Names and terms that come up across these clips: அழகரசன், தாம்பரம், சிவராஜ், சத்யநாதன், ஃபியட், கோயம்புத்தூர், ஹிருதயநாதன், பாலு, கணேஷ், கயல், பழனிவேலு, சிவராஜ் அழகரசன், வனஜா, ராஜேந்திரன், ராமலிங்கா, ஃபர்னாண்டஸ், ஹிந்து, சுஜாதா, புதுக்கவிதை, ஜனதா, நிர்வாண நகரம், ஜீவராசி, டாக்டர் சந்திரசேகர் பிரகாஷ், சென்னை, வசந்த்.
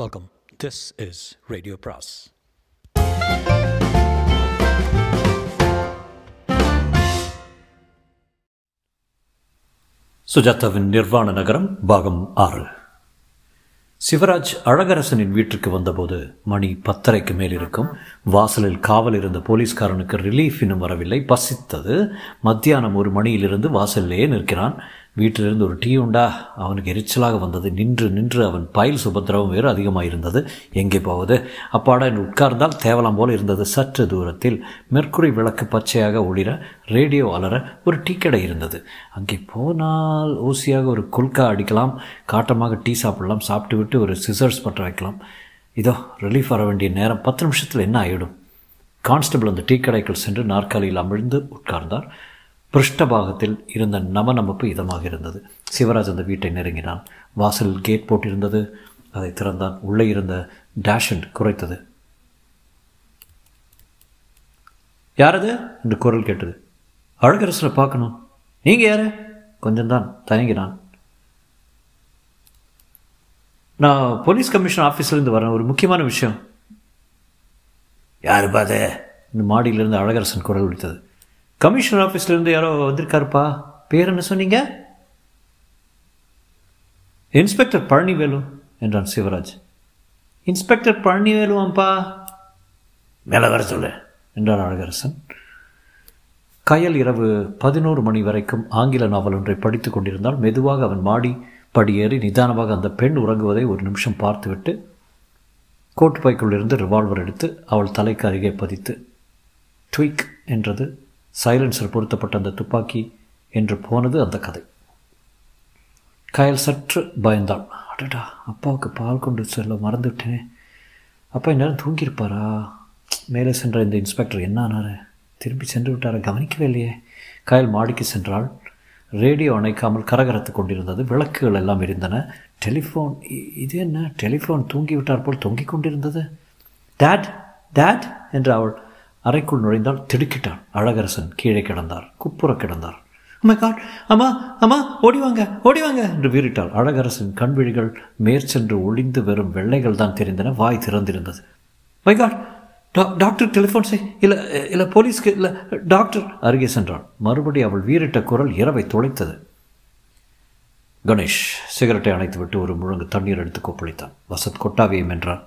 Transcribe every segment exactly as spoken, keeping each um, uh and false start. Welcome. This is radio பிராஸ். சுஜாதாவின் நிர்வாண நகரம் பாகம் ஆறு. சிவராஜ் அழகரசனின் வீட்டிற்கு வந்தபோது மணி பத்தரைக்கு மேல் இருக்கும். வாசலில் காவல் இருந்த போலீஸ்காரனுக்கு ரிலீஃப் இன்னும் வரவில்லை. பசித்தது. மத்தியானம் ஒரு மணியிலிருந்து வாசலிலேயே நிற்கிறான். வீட்டிலிருந்து ஒரு டீ உண்டா? அவனுக்கு எரிச்சலாக வந்தது. நின்று நின்று அவன் பயில் சுபத்திரவம் வேறு அதிகமாக இருந்தது. எங்கே போவது? அப்பாடா என்று உட்கார்ந்தால் தேவலாம் போல இருந்தது. சற்று தூரத்தில் மெர்க்குரி விளக்கு பச்சையாக ஒளிர, ரேடியோ அலற ஒரு டீ கடை இருந்தது. அங்கே போனால் ஊசியாக ஒரு குல்கா அடிக்கலாம், காட்டமாக டீ சாப்பிடலாம், சாப்பிட்டு விட்டு ஒரு சிசர்ஸ் பற்ற வைக்கலாம். இதோ ரிலீஃப் வர வேண்டிய நேரம். பத்து நிமிஷத்தில் என்ன ஆகிடும்? கான்ஸ்டபிள் அந்த டீ கடைக்குள் சென்று நாற்காலியில் அமிழ்ந்து உட்கார்ந்தார். பிருஷ்டபாகத்தில் இருந்த நமநமப்பு இதமாக இருந்தது. சிவராஜ் அந்த வீட்டை நெருங்கினான். வாசல் கேட் போட்டிருந்தது. அதை திறந்தான். உள்ளே இருந்த டேஷன் குறைத்தது. யாரது என்று குரல் கேட்டது. அழகரசரை பார்க்கணும். நீங்கள் யார்? கொஞ்சம்தான் தயங்கினான். நான் போலீஸ் கமிஷன் ஆஃபீஸ்லேருந்து வரேன். ஒரு முக்கியமான விஷயம். யாருப்பா அது? இந்த மாடியிலிருந்து அழகரசன் குரல் ஒலித்தது. கமிஷனர் ஆஃபீஸ்லேருந்து யாரோ வந்திருக்காருப்பா. பேர் என்ன சொன்னீங்க? இன்ஸ்பெக்டர் பழனிவேலு என்றான் சிவராஜ். இன்ஸ்பெக்டர் பழனிவேலுவாம்ப்பா. மேலே வர சொல்லு என்றான் அழகரசன். கயல் இரவு பதினோரு மணி வரைக்கும் ஆங்கில நாவல் ஒன்றை படித்து கொண்டிருந்தால் மெதுவாக அவன் மாடி படியேறி நிதானமாக அந்த பெண் உறங்குவதை ஒரு நிமிஷம் பார்த்துவிட்டு கோட்டு பைக்குள்ளிருந்து ரிவால்வர் எடுத்து அவள் தலைக்கு அருகே பதித்து ட்விக் என்றது. சைலன்சர் பொருத்தப்பட்ட அந்த துப்பாக்கி என்று போனது அந்த கதை. கயல் சற்று பயந்தாள். அடடா, அப்பாவுக்கு பால் கொண்டு செல்ல மறந்துவிட்டேனே. அப்பா என்னால் தூங்கியிருப்பாரா? மேலே சென்ற இந்த இன்ஸ்பெக்டர் என்ன ஆனார்? திரும்பி சென்று விட்டார? கவனிக்கவே இல்லையே. கயல் மாடிக்கு சென்றால் ரேடியோ அணைக்காமல் கரகரத்து கொண்டிருந்தது. விளக்குகள் எல்லாம் இருந்தன. டெலிஃபோன், இது என்ன டெலிஃபோன் தூங்கிவிட்டார் போல் தொங்கிக் கொண்டிருந்தது. டேட் டேட் என்று அவள் அறைக்குள் நுழைந்தால் திடுக்கிட்டான் அழகரசன். கீழே கிடந்தார். குப்புற கிடந்தார். அம்மா காட், அம்மா அம்மா ஓடிவாங்க ஓடிவாங்க என்று வீறிட்டாள். அழகரசன் கண்விழிகள் மேற்சென்று ஒளிந்து வெறும் வெள்ளைகள் தான் தெரிந்தன. வாய் திறந்திருந்தது. மை காட், டாக்டர் டெலிஃபோன் செய், இல்லை இல்லை போலீஸ்க்கு, இல்லை டாக்டர். அருகே சென்றாள். மறுபடி அவள் வீறிட்ட குரல் இரவை தொலைத்தது. கணேஷ் சிகரெட்டை அணைத்து விட்டு ஒரு முழங்கு தண்ணீர் எடுத்து கொப்பளித்தான். வசந்த் கொட்டாவியம் என்றான்.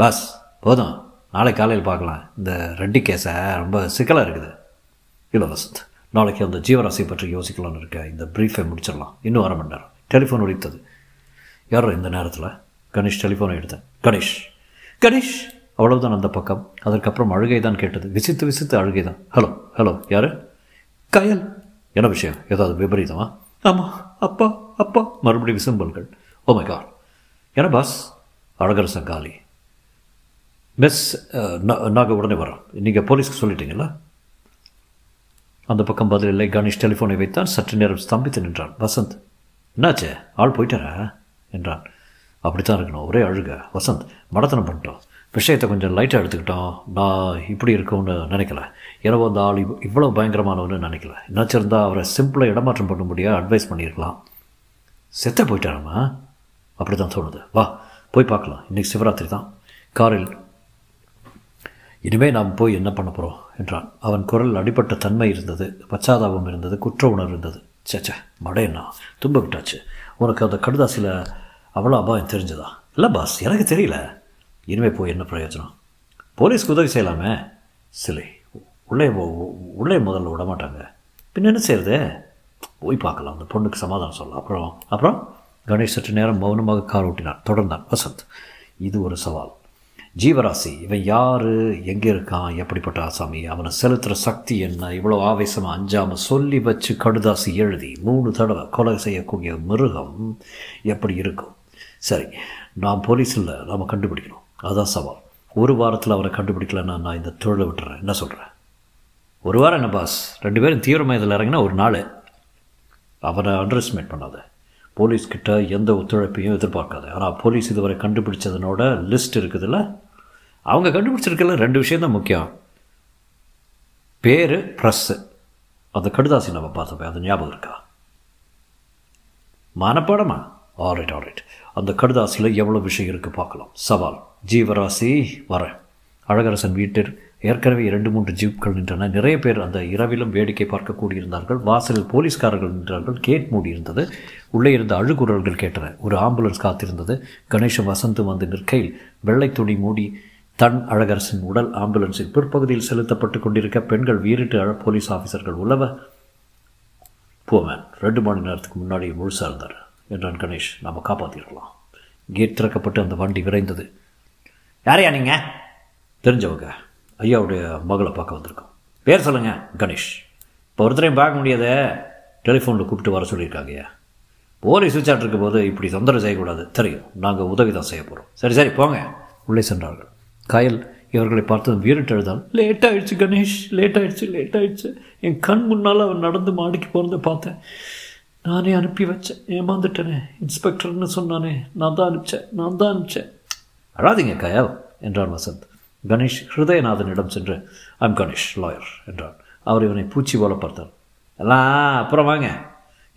பாஸ் போதும், நாளை காலையில் பார்க்கலாம். இந்த ரெட்டி கேஸை ரொம்ப சிக்கலாக இருக்குது. இல்லை வசந்த், நாளைக்கு அந்த ஜீவராசி பற்றி யோசிக்கலாம்னு இருக்க. இந்த ப்ரீஃபை முடிச்சிடலாம். இன்னும் அரை மணி நேரம். டெலிஃபோன் ஒலித்தது. யார் இந்த நேரத்தில்? கணேஷ் டெலிஃபோனை எடுத்தேன். கணேஷ் கணேஷ் அவ்வளவுதான் அந்த பக்கம். அதற்கப்புறம் அழுகை தான் கேட்டது. விசித்து விசித்து அழுகை தான். ஹலோ ஹலோ, யார்? கயல். என்ன விஷயம்? ஏதாவது விபரீதமா? ஆமாம் அப்பா அப்பா. மறுபடியும் விசும்பல்கள். Oh my god. என்ன பாஸ்? அழகரசன் காலி. மிஸ், நாங்கள் உடனே வரோம். நீங்கள் போலீஸ்க்கு சொல்லிட்டீங்களா? அந்த பக்கம் பதில் இல்லை. கணேஷ் டெலிஃபோனை வைத்தான். சற்று நேரம் ஸ்தம்பித்து நின்றான். வசந்த், என்னாச்சே? ஆள் போயிட்டாரா என்றான். அப்படித்தான் இருக்கணும். ஒரே அழுக. வசந்த், மடத்தனம் பண்ணிட்டோம். விஷயத்தை கொஞ்சம் லைட்டாக எடுத்துக்கிட்டோம். நான் இப்படி இருக்கும்னு நினைக்கல. இரவு அந்த ஆள் இவ் இவ்வளோ பயங்கரமானவன்னு நினைக்கல. என்னாச்சிருந்தா அவரை சிம்பிளாக இடமாற்றம் பண்ண முடியாது. அட்வைஸ் பண்ணியிருக்கலாம். செத்த போயிட்டாராமா? அப்படி தான் தோணுது. வா போய் பார்க்கலாம். இன்றைக்கி சிவராத்திரி தான். காரில் இனிமேல் நாம் போய் என்ன பண்ண போகிறோம் என்றான். அவன் குரல் அடிபட்ட தன்மை இருந்தது. பச்சாதாபம் இருந்தது. குற்ற உணர்வு இருந்தது. சேச்சே மடையண்ணா தும்ப விட்டாச்சு. உனக்கு அந்த கடுதாசியில் அவ்வளோ அபாயம் தெரிஞ்சதா? இல்லை பாஸ், எனக்கு தெரியல. இனிமேல் போய் என்ன பிரயோஜனம்? போலீஸ்க்கு உதவி செய்யலாமே. சிலை உள்ளே உள்ளே முதல்ல விட மாட்டாங்க. பின்ன என்ன செய்யறது? போய் பார்க்கலாம். அந்த பொண்ணுக்கு சமாதானம் சொல்லலாம். அப்புறம் அப்புறம் கணேஷ் சற்று நேரம் மௌனமாக கார் ஓட்டினார். தொடர்ந்தான் வசந்த். இது ஒரு சவால். ஜீவராசி, இவன் யார்? எங்கே இருக்கான்? எப்படிப்பட்ட ஆசாமி? அவனை செலுத்துகிற சக்தி என்ன? இவ்வளோ ஆவேசமாக அஞ்சாமல் சொல்லி வச்சு கடுதாசி எழுதி மூணு தடவை கொலை செய்யக்கூடிய மிருகம் எப்படி இருக்கும்? சரி, நான் போலீஸ் இல்லை, நாம் கண்டுபிடிக்கணும். அதுதான் சவால். ஒரு வாரத்தில் அவரை கண்டுபிடிக்கலன்னா நான் இந்த தொழிலை விட்டுறேன். என்ன சொல்கிறேன்? ஒரு வாரம் என்ன பாஸ்? ரெண்டு பேரும் தீவிரமாக இதில் இறங்கினா ஒரு நாள். அவனை அண்டர் எஸ்டிமேட் பண்ணாத. போலீஸ்கிட்ட எந்த ஒத்துழைப்பையும் எதிர்பார்க்காது. ஆனால் போலீஸ் இதுவரை கண்டுபிடிச்சதுனோட லிஸ்ட் இருக்குதுல்ல, அவங்க கண்டுபிடிச்சிருக்கல. ரெண்டு விஷயந்தான் முக்கியம். பேர், ப்ரெஸ்ஸு. அந்த கடுதாசி நம்ம பார்த்தோமே, அது ஞாபகம் இருக்கா? மனப்பாடமா? ஆரைட் ஆரைட் அந்த கடுதாசியில் எவ்வளோ விஷயம் இருக்குது பார்க்கலாம். சவால் ஜீவராசி வர அழகரசன் வீட்டில் ஏற்கனவே இரண்டு மூன்று ஜீப்கள் நின்றன. நிறைய பேர் அந்த இரவிலும் வேடிக்கை பார்க்க கூடியிருந்தார்கள். வாசலில் போலீஸ்காரர்கள் நின்றார்கள். கேட் மூடியிருந்தது. உள்ளே இருந்த அழுகுரல்கள் கேட்டன. ஒரு ஆம்புலன்ஸ் காத்திருந்தது. கணேஷும் வசந்தும் வந்து நிற்கையில் வெள்ளை துணி மூடி தன் அழகரசன் உடல் ஆம்புலன்ஸின் பிற்பகுதியில் செலுத்தப்பட்டு கொண்டிருக்க பெண்கள் வீரிட்டு அழ போலீஸ் ஆஃபீஸர்கள் உலவ போவேன் ரெண்டு மணி நேரத்துக்கு முன்னாடி முழுசாக இருந்தார் என்றான் கணேஷ். நாம் காப்பாற்றிருக்கலாம். கேட் திறக்கப்பட்டு அந்த வண்டி விரைந்தது. யாரையா நீங்கள்? தெரிஞ்சவங்க ஐயாவுடைய மகளை பார்க்க வந்திருக்கோம். பேர் சொல்லுங்கள். கணேஷ். இப்போ ஒருத்தரையும் பார்க்க முடியாத டெலிஃபோனில் கூப்பிட்டு வர சொல்லியிருக்காங்க. ஐயா போலீஸ் விசாரிட்டு இருக்கும் போது இப்படி தொந்தரவு செய்யக்கூடாது. தெரியும், நாங்கள் உதவி தான் செய்ய போகிறோம். சரி சரி போங்க. உள்ளே சென்றார்கள். கயல் இவர்களை பார்த்ததும் வீரிட்டு எழுதால் லேட் ஆகிடுச்சு கணேஷ், லேட் ஆகிடுச்சு லேட் ஆகிடுச்சு என் கண் முன்னால் அவன் நடந்து மாடிக்கு போகிறத பார்த்தேன். நானே அனுப்பி வச்சேன். ஏமாந்துட்டேனே. இன்ஸ்பெக்டர்னு சொன்னானே, நான் தான் அனுப்பிச்சேன் நான் தான் அனுப்பிச்சேன் அழாதீங்க கயல் என்றான் வசந்த். கணேஷ் ஹிருதயநாதனிடம் சென்று ஐம் கணேஷ் லாயர் என்றான். அவர் இவனை பூச்சி போல பார்த்தார். எல்லாம் அப்புறம் வாங்க,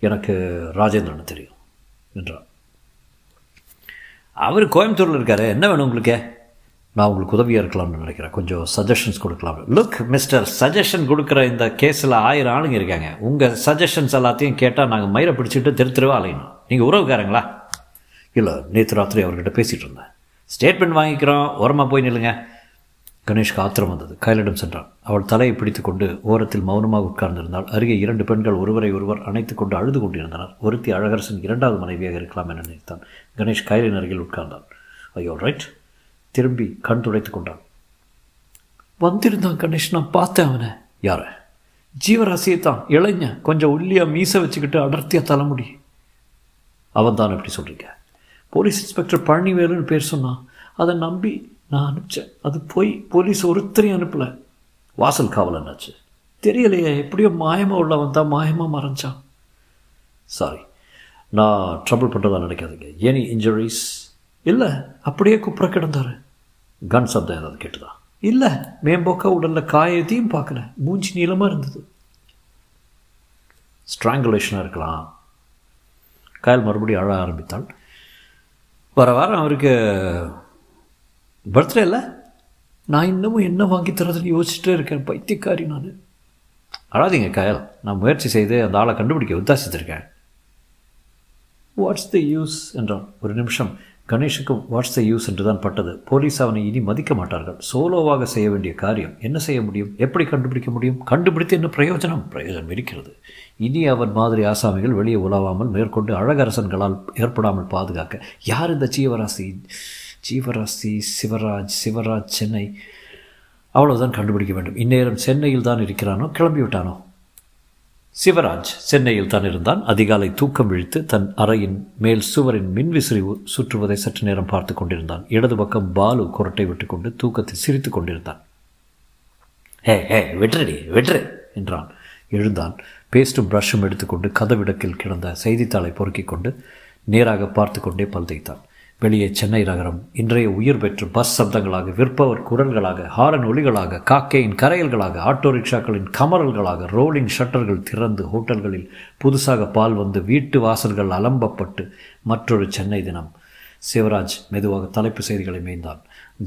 எனக்கு ராஜேந்திரன் தெரியும் என்றான். அவர் கோயம்புத்தூரில் இருக்காரு. என்ன வேணும் உங்களுக்கு? நான் உங்களுக்கு உதவியாக இருக்கலாம்னு நினைக்கிறேன். கொஞ்சம் சஜஷன்ஸ் கொடுக்கலாம். லுக் மிஸ்டர், சஜஷன் கொடுக்குற இந்த கேஸில் ஆயிரம் ஆளுங்க இருக்காங்க. உங்கள் சஜஷன்ஸ் எல்லாத்தையும் கேட்டால் நாங்கள் மயிரை பிடிச்சிட்டு தெரு தெருவா அலையணும். நீங்கள் உறவுக்காரங்களா? இல்லை, நேற்று ராத்திரி அவர்கிட்ட பேசிகிட்டு இருந்தேன். ஸ்டேட்மெண்ட் வாங்கிக்கிறோம், ஓரமாக போய் நில்லுங்க. கணேஷ்க்கு ஆத்திரம் வந்தது. கயலிடம் சென்றான். அவள் தலையை பிடித்து கொண்டு ஓரத்தில் மௌனமாக உட்கார்ந்திருந்தால் அருகே இரண்டு பெண்கள் ஒருவரை ஒருவர் அணைத்து கொண்டு அழுது கொண்டிருந்தனர். ஒருத்தி அழகரசன் இரண்டாவது மனைவியாக இருக்கலாம் என நினைத்தான். கணேஷ் கயலின் அருகில் உட்கார்ந்தான். ஐயோ ரைட். திரும்பி கண் துடைத்து கொண்டான். வந்திருந்தான் கணேஷ், நான் பார்த்தேன் அவனை. யார? ஜீவராசியை தான். இளைஞன், கொஞ்சம் ஒல்லியா மீசை வச்சுக்கிட்டு அடர்த்தியா தலைமுடி. அவன் தான். எப்படி சொல்றீங்க? போலீஸ் இன்ஸ்பெக்டர் பழனிவேலுன்னு பேர் சொன்னான். அதை நம்பி நான் அனுப்பிச்சேன். அது போய் போலீஸ் ஒருத்தரையும் அனுப்பலை. வாசல் காவல் என்னாச்சு தெரியலையே. எப்படியோ மாயமாக உள்ளவன் தான் மாயமாக மறைஞ்சான். சாரி, நான் ட்ரபிள் பண்ணுறதா நினைக்காதீங்க. Any injuries? இல்லை, அப்படியே குப்புற கிடந்தார். கன் சப்தம் ஏதாவது கேட்டுதான்? இல்லை, மேம்போக்கா உடலில் காயத்தையும் பார்க்கல. மூஞ்சி நீளமாக இருந்தது. ஸ்ட்ராங்குலேஷனாக இருக்கலாம். கயல் மறுபடியும் அழ ஆரம்பித்தாள். வர வாரம் அவருக்கு பர்த்டே இல்லை? நான் இன்னமும் என்ன வாங்கி தரதுன்னு யோசிச்சுட்டே இருக்கேன். பைத்தியக்காரி நான். அழாதீங்க கயல், நான் முயற்சி செய்து அந்த ஆளை கண்டுபிடிக்க உத்தாசித்திருக்கேன். வாட்ஸ் த யூஸ் என்றான். ஒரு நிமிஷம் கணேஷுக்கும் வாட்ஸ் த யூஸ் என்று தான் பட்டது. போலீஸ் அவனை இனி மதிக்க மாட்டார்கள். சோலோவாக செய்ய வேண்டிய காரியம். என்ன செய்ய முடியும்? எப்படி கண்டுபிடிக்க முடியும்? கண்டுபிடித்து என்ன பிரயோஜனம்? பிரயோஜனம் இருக்கிறது. இனி அவன் மாதிரி ஆசாமிகள் வெளியே உலாவாமல் மேற்கொண்டு அழகரசன்களால் ஏற்படாமல் பாதுகாக்க. யார் இந்த ஜீவராசி? ஜீவராசி சிவராஜ் சிவராஜ் சென்னை. அவ்வளவுதான் கண்டுபிடிக்க வேண்டும். இந்நேரம் சென்னையில் தான் இருக்கிறானோ கிளம்பி விட்டானோ? சிவராஜ் சென்னையில் தான் இருந்தான். அதிகாலை தூக்கம் விழித்து தன் அறையின் மேல் சுவரின் மின்விசிறி சுற்றுவதை சற்று நேரம் பார்த்து கொண்டிருந்தான். இடது பக்கம் பாலு குரட்டை விட்டுக்கொண்டு தூக்கத்தை சிரித்து கொண்டிருந்தான். ஹே ஹே வெற்றி வெற்றி என்றான். எழுந்தான். பேஸ்டும் ப்ரஷும் எடுத்துக்கொண்டு கதவிடக்கில் கிடந்த செய்தித்தாளை பொறுக்கிக் கொண்டு நேராக பார்த்து கொண்டே பல் தேய்த்தான். வெளியே சென்னை நகரம் இன்றைய உயிர் பெற்று பஸ் சப்தங்களாக, விற்பவர் குரல்களாக, ஹாரன் ஒலிகளாக, காக்கையின் கரையல்களாக, ஆட்டோ ரிக்ஷாக்களின் கமரல்களாக, ரோலிங் ஷட்டர்கள் திறந்து ஹோட்டல்களில் புதுசாக பால் வந்து வீட்டு வாசல்கள் அலம்பப்பட்டு மற்றொரு சென்னை தினம். சிவராஜ் மெதுவாக தலைப்பு செய்திகளை மேய்ந்தான்.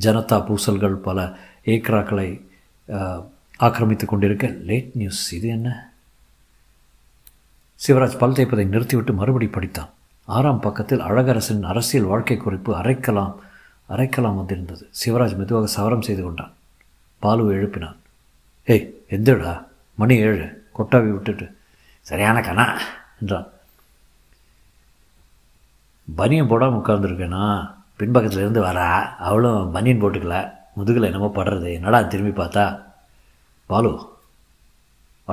ஜனதா பூசல்கள் பல ஏக்கராக்களை ஆக்கிரமித்து கொண்டிருக்க லேட் நியூஸ். இது என்ன? சிவராஜ் பல் தேய்ப்பதை நிறுத்திவிட்டு மறுபடி படித்தான். ஆறாம் பக்கத்தில் அழகரசன் அரசியல் வாழ்க்கை குறிப்பு அரைக்கலாம் அரைக்கலாம் வந்திருந்தது. சிவராஜ் மெதுவாக சவரம் செய்து கொண்டான். பாலு எழுப்பினான். ஏய் எந்தடா மணி ஏழு, கொட்டாவி விட்டுட்டு சரியான கணா என்றான். பனியன் போடாமல் உட்கார்ந்துருக்கேன்னா பின்பக்கத்தில் இருந்து வரா. அவளும் பனியன் போட்டுக்கல, முதுகில் என்னமோ படுறது. என்னடா திரும்பி பார்த்தா? பாலு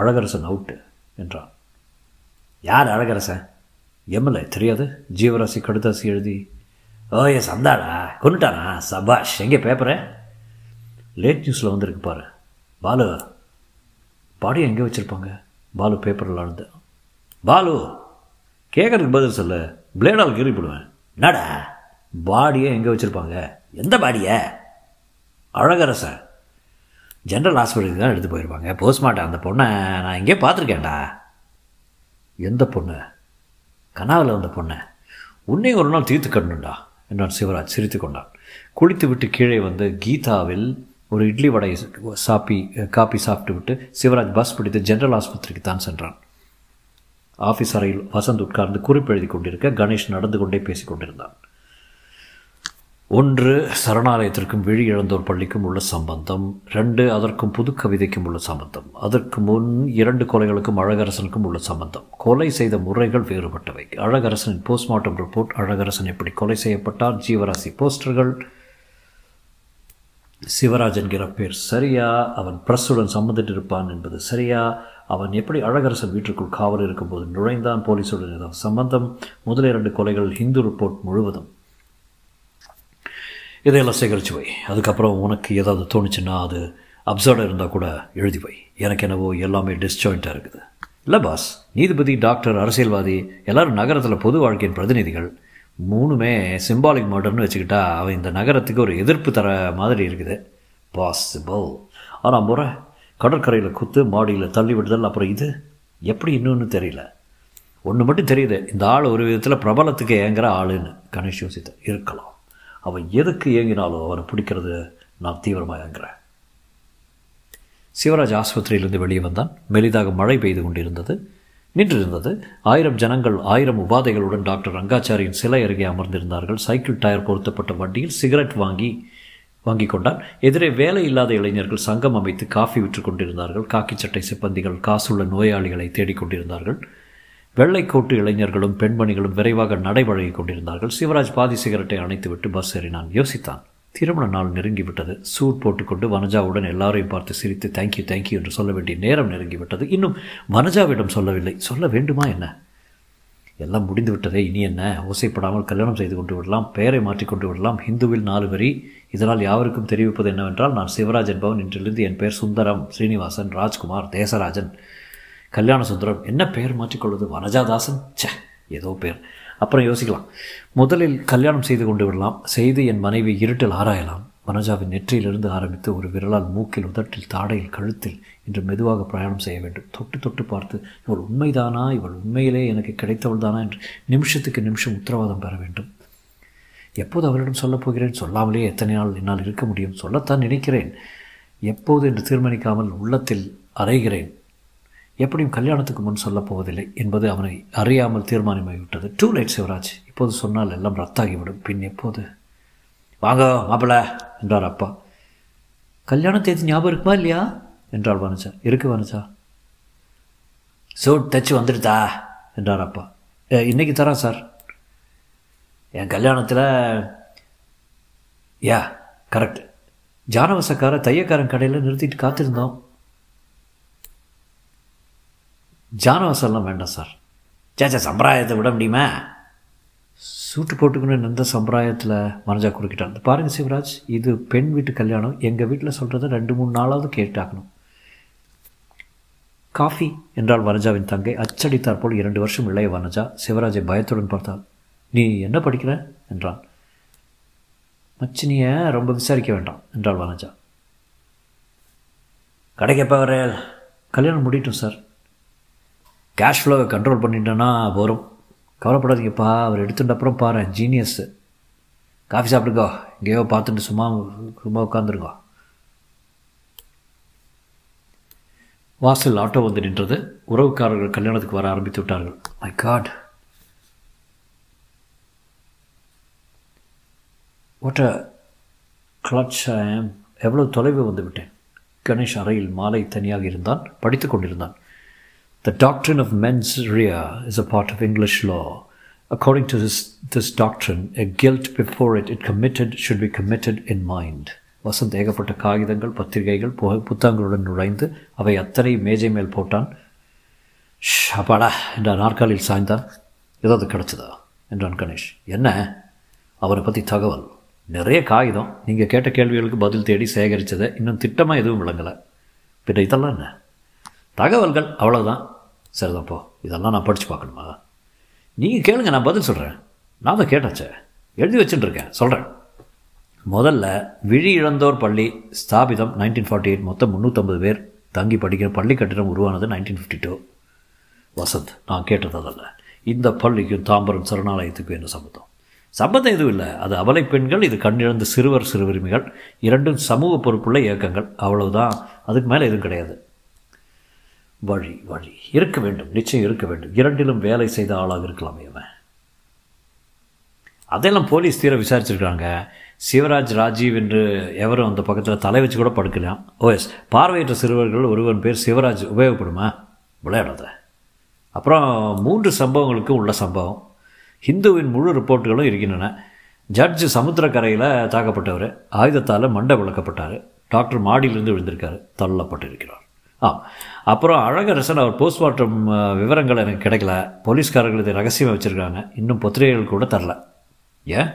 அழகரசன் அவுட்டு என்றான். யார் அழகரசன்? எம்எல்ஏ. தெரியாது. ஜீவராசி கடுதாசி எழுதி. ஓ ஏ சந்தாடா கொண்டுட்டானா? சபாஷ். எங்கே பேப்பரை? லேட் நியூஸில் வந்துருக்கு பாரு. பாலு பாடியை எங்கே வச்சுருப்பாங்க? பாலு பேப்பரில் அழுந்த. பாலு கேட்கறதுக்கு பதில் சொல்லு, பிளேடால் கீறிப்படுவேன். என்னடா பாடியை எங்கே வச்சுருப்பாங்க? எந்த பாடியை? அழகரசன் ஜென்ரல் ஹாஸ்பிட்டலுக்கு தான் எடுத்து போயிருப்பாங்க. போஸ்ட்மார்ட்டம். அந்த பொண்ணை நான் எங்கேயே பார்த்துருக்கேன்டா. எந்த பொண்ணு? கனாவில் வந்த பொண்ணு. உன்னை ஒரு நாள் தீர்த்து கட்டணுண்டா என்றான் சிவராஜ் சிரித்து கொண்டான். குளித்து விட்டு கீழே வந்து கீதாவில் ஒரு இட்லி வடையை சாப்பி காப்பி சாப்பிட்டு விட்டு சிவராஜ் பஸ் பிடித்து ஜெனரல் ஆஸ்பத்திரிக்கு தான் சென்றான். ஆஃபீஸ் அறையில் வசந்த் உட்கார்ந்து குறிப்பு எழுதி கொண்டிருக்க கணேஷ் நடந்து கொண்டே பேசிக் கொண்டிருந்தான். ஒன்று, சரணாலயத்திற்கும் வெளி இழந்தோர் பள்ளிக்கும் உள்ள சம்பந்தம். ரெண்டு, அதற்கும் புதுக்கவிதைக்கும் உள்ள சம்பந்தம். அதற்கு முன் இரண்டு கொலைகளுக்கும் அழகரசனுக்கும் உள்ள சம்பந்தம். கொலை செய்த முறைகள் வேறுபட்டவை. அழகரசனின் போஸ்ட்மார்ட்டம் ரிப்போர்ட், அழகரசன் எப்படி கொலை செய்யப்பட்டார், ஜீவராசி போஸ்டர்கள், சிவராஜ் என்கிற பேர் சரியா, அவன் பிரஸுடன் சம்மந்திட்டிருப்பான் என்பது சரியா, அவன் எப்படி அழகரசன் வீட்டிற்குள் காவல் இருக்கும்போது நுழைந்தான், போலீஸுடன் ஏதாவது சம்பந்தம், முதல் இரண்டு கொலைகள் ஹிந்து ரிப்போர்ட் முழுவதும். இதையெல்லாம் சேகரித்து வை. அதுக்கப்புறம் உனக்கு ஏதாவது தோணுச்சுன்னா அது அப்சர்டாக இருந்தால் கூட எழுதி வை. எனக்கு என்னவோ எல்லாமே டிஸ்ஜாயிண்ட்டாக இருக்குது. இல்லை பாஸ், நீதிபதி, டாக்டர், அரசியல்வாதி எல்லோரும் நகரத்தில் பொது வாழ்க்கையின் பிரதிநிதிகள். மூணுமே சிம்பாலிக் மர்டர்னு வச்சுக்கிட்டா அவன் இந்த நகரத்துக்கு ஒரு எதிர்ப்பு தர மாதிரி இருக்குது. பாசிபிள். ஆனால் முறை கடற்கரையில் குத்து, மாடியில் தள்ளி விடுதல், அப்புறம் இது எப்படி இன்னொன்று தெரியல. ஒன்று மட்டும் தெரியுது, இந்த ஆள் ஒரு விதத்தில் பிரபலத்துக்கு ஏங்குற ஆளுன்னு கணேஷ் யோசித்த இருக்கலாம். அவன் எதுக்கு ஏங்கினாலும் அவனை பிடிக்கிறது நான் தீவிரமாக ஏங்குறேன். சிவராஜ் ஆஸ்பத்திரியிலிருந்து வெளியே வந்தான். மெலிதாக மழை பெய்து கொண்டிருந்தது, நின்றிருந்தது. ஆயிரம் ஜனங்கள் ஆயிரம் உபாதைகளுடன் டாக்டர் ரங்காச்சாரியின் சிலை அருகே அமர்ந்திருந்தார்கள். சைக்கிள் டயர் பொருத்தப்பட்ட வண்டியில் சிகரெட் வாங்கி வாங்கி கொண்டான். எதிரே வேலை இல்லாத இளைஞர்கள் சங்கம் அமைத்து காஃபி விற்று கொண்டிருந்தார்கள். காக்கிச்சட்டை சிப்பந்திகள் காசுள்ள நோயாளிகளை தேடிக்கொண்டிருந்தார்கள். வெள்ளைக்கோட்டு இளைஞர்களும் பெண்மணிகளும் விரைவாக நடைபழகி கொண்டிருந்தார்கள். சிவராஜ் பாதி சிகரெட்டை அணைத்துவிட்டு பஸ் ஏறினான். யோசித்தான். திருமண நாள் நெருங்கிவிட்டது. சூட் போட்டுக்கொண்டு வனஜாவுடன் எல்லாரையும் பார்த்து சிரித்து தேங்க்யூ தேங்க்யூ என்று சொல்ல வேண்டிய நேரம் நெருங்கிவிட்டது. இன்னும் வனஜாவிடம் சொல்லவில்லை. சொல்ல வேண்டுமா என்ன? எல்லாம் முடிந்து விட்டதே, இனி என்ன? ஓசைப்படாமல் கல்யாணம் செய்து கொண்டு விடலாம், பெயரை மாற்றிக்கொண்டு விடலாம். ஹிந்துவில் நாலு வரி. இதனால் யாருக்கும் தெரிவிப்பது என்னவென்றால், நான் சிவராஜ் என்பவன். இன்றிலிருந்து என் பெயர் சுந்தரம், ஸ்ரீனிவாசன், ராஜ்குமார், தேசராஜன், கல்யாண சுந்தரம். என்ன பெயர் மாற்றிக்கொள்வது? வனஜாதாசன், சே ஏதோ பேர். அப்புறம் யோசிக்கலாம். முதலில் கல்யாணம் செய்து கொண்டு விடலாம். செய்து என் மனைவி இருட்டில் ஆராயலாம். வனஜாவின் நெற்றியிலிருந்து ஆரம்பித்து ஒரு விரலால் மூக்கில், உதட்டில், தாடையில், கழுத்தில் என்று மெதுவாக பிரயாணம் செய்ய வேண்டும். தொட்டு தொட்டு பார்த்து இவள் உண்மைதானா, இவள் உண்மையிலே எனக்கு கிடைத்தவள் தானா என்று நிமிஷத்துக்கு நிமிஷம் உத்தரவாதம் பெற வேண்டும். எப்போது அவளிடம் சொல்லப்போகிறேன்? சொல்லாமலே எத்தனை நாள் என்னால் இருக்க முடியும்? சொல்லத்தான் நினைக்கிறேன். எப்போது என்று தீர்மானிக்காமல் உள்ளத்தில் அறைகிறேன். எப்படியும் கல்யாணத்துக்கு முன் சொல்லப்போவதில்லை என்பது அவனை அறியாமல் தீர்மானமாகிவிட்டது. Too late சிவராஜ். இப்போது சொன்னால் எல்லாம் ரத்தாகிவிடும். பின் எப்போது? வாங்க மாப்பிள என்றார் அப்பா. கல்யாண தேதி ஞாபகம் இருக்குமா இல்லையா என்றாள் வனஜா. இருக்கு வனஜா. சூட் தைச்சு வந்துடுதா என்றார் அப்பா. இன்னைக்கு தரான் சார். என் கல்யாணத்தில் யா கரெக்ட் ஜானவசக்கார தையக்காரன் கடையில் நிறுத்திட்டு காத்திருந்தோம். ஜானவாசெல்லாம் வேண்டாம் சார். சேச்சா சம்பிரதாயத்தை விட முடியுமா? சூட்டு போட்டுக்கணும்னு எந்த சம்பிரதாயத்தில் மனஜா குறுக்கிட்டான். பாருங்கள் சிவராஜ், இது பெண் வீட்டு கல்யாணம். எங்கள் வீட்டில் சொல்கிறத ரெண்டு மூணு நாளாவது கேட்டாக்கணும். காஃபி என்றால் வனஜாவின் தங்கை. அச்சடித்தார் போல் இரண்டு வருஷம் இளைய வனஜா சிவராஜை பயத்துடன் பார்த்தாள். நீ என்ன படிக்கிற என்றான். மச்சினியை ரொம்ப விசாரிக்க வேண்டாம் என்றாள் வனஜா. கடைக்கு எப்போ வர? கல்யாணம் முடியட்டும் சார். கேஷ் ஃப்ளோவை கண்ட்ரோல் பண்ணிட்டேன்னா வரும். கவலைப்படாதீங்கப்பா, அவர் எடுத்துகிட்ட அப்புறம் பாரு ஜீனியஸ்ஸு. காஃபி சாப்பிடுங்கோ, எங்கேயோ பார்த்துட்டு சும்மா சும்மா உட்காந்துருங்கோ. வாசல் ஆட்டோ வந்து நின்றது. உறவுக்காரர்கள் கல்யாணத்துக்கு வர ஆரம்பித்து விட்டார்கள். My God, what a clutch I am. எவ்வளோ தொலைவு வந்து விட்டேன். கணேஷ் அறையில் மாலை தனியாக இருந்தான். படித்து கொண்டிருந்தான். The doctrine of mens rea is a part of English law. According to this, this doctrine, a guilt before it is committed should be committed in mind. வசந்த் ஏகப்பட்ட காகிதங்கள், பத்திரிகைகள், புகை புத்தகங்களுடன் நுழைந்து அவை அத்தனை மேஜை மேல் போட்டான். ஷபாடா என்ற நாற்காலியில் சாய்ந்தான். ஏதாவது கிடச்சதா என்றான் கணேஷ். என்ன? அவரை பற்றி தகவல் நிறைய காகிதம். நீங்கள் கேட்ட கேள்விகளுக்கு பதில் தேடி சேகரித்ததை. இன்னும் திட்டமாக எதுவும் விளங்கலை. பின்ன இதெல்லாம் என்ன தகவல்கள்? அவ்வளோதான். சரிதான்ப்போ, இதெல்லாம் நான் படித்து பார்க்கணுமா? நீங்கள் கேளுங்க, நான் பதில் சொல்கிறேன். நான் தான் கேட்டாச்சே, எழுதி வச்சுட்டுருக்கேன், சொல்கிறேன். முதல்ல விழி இழந்தோர் பள்ளி ஸ்தாபிதம் நைன்டீன் ஃபார்ட்டி எயிட். மொத்தம் முந்நூற்றம்பது பேர் தங்கி படிக்கிற பள்ளி கட்டிடம் உருவானது நைன்டீன் ஃபிஃப்டி டூ. வசந்த், நான் கேட்டது அதல்ல. இந்த பள்ளிக்கும் தாம்பரம் சரணாலயத்துக்கும் என்ன சம்பந்தம்? சம்பந்தம் எதுவும் இல்லை. அது அவலை பெண்கள், இது கண்ணிழந்த சிறுவர் சிறுவரிமைகள், இரண்டும் சமூக பொறுப்புள்ள இயக்கங்கள், அவ்வளவுதான். அதுக்கு மேலே எதுவும் கிடையாது. வழி வழி இருக்க வேண்டும், நிச்சயம் இருக்க வேண்டும். இரண்டிலும் வேலை செய்த ஆளாக இருக்கலாமே அவன். அதெல்லாம் போலீஸ் தீர விசாரிச்சிருக்காங்க. சிவராஜ், ராஜீவ் என்று எவரும் அந்த பக்கத்தில் தலை வச்சு கூட படுக்கலாம். ஓஎஸ் பார்வையற்ற சிறுவர்கள் ஒருவன் பேர் சிவராஜ் உபயோகப்படுமா? விளையாடாத. அப்புறம் மூன்று சம்பவங்களுக்கும் உள்ள சம்பவம் ஹிந்துவின் முழு ரிப்போர்ட்டுகளும் இருக்கின்றன. ஜட்ஜு சமுத்திரக்கரையில் தாக்கப்பட்டவர், ஆயுதத்தால் மண்டை விளக்கப்பட்டார். டாக்டர் மாடியிலிருந்து விழுந்திருக்கார், தள்ளப்பட்டிருக்கிறார். ஆ அப்புறம் அழகரசன், அவர் போஸ்ட்மார்ட்டம் விவரங்கள் எனக்கு கிடைக்கல. போலீஸ்காரர்கள் இதை ரகசியமாக வச்சுருக்காங்க. இன்னும் பத்திரிகைகள் கூட தரல. ஏன்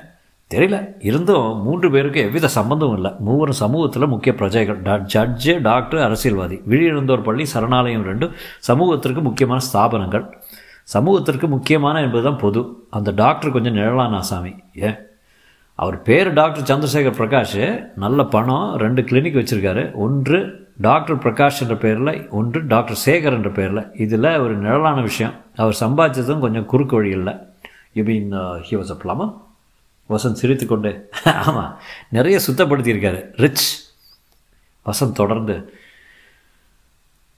தெரியல. இருந்தும் மூன்று பேருக்கு எவ்வித சம்பந்தமும் இல்லை. மூவரும் சமூகத்தில் முக்கிய பிரஜைகள். ஜட்ஜு, டாக்டர், அரசியல்வாதி. விழியிருந்தோர் பள்ளி, சரணாலயம் ரெண்டும் சமூகத்திற்கு முக்கியமான ஸ்தாபனங்கள். சமூகத்திற்கு முக்கியமான என்பதுதான் பொது. அந்த டாக்டர் கொஞ்சம் நிழலான சாமி. ஏன்? அவர் பேர் டாக்டர் சந்திரசேகர் பிரகாஷ். நல்ல பணம், ரெண்டு கிளினிக் வச்சுருக்காரு. ஒன்று டாக்டர் பிரகாஷ் என்ற பேரில், ஒன்று டாக்டர் சேகர் என்ற பேரில். இதில் ஒரு நிழலான விஷயம், அவர் சம்பாதிச்சதும் கொஞ்சம் குறுக்கு வழி இல்லை. You mean he was a plumber? வசந்த் சிரித்து கொண்டு, ஆமாம், நிறைய சுத்தப்படுத்தியிருக்காரு, ரிச். வசந்த் தொடர்ந்து,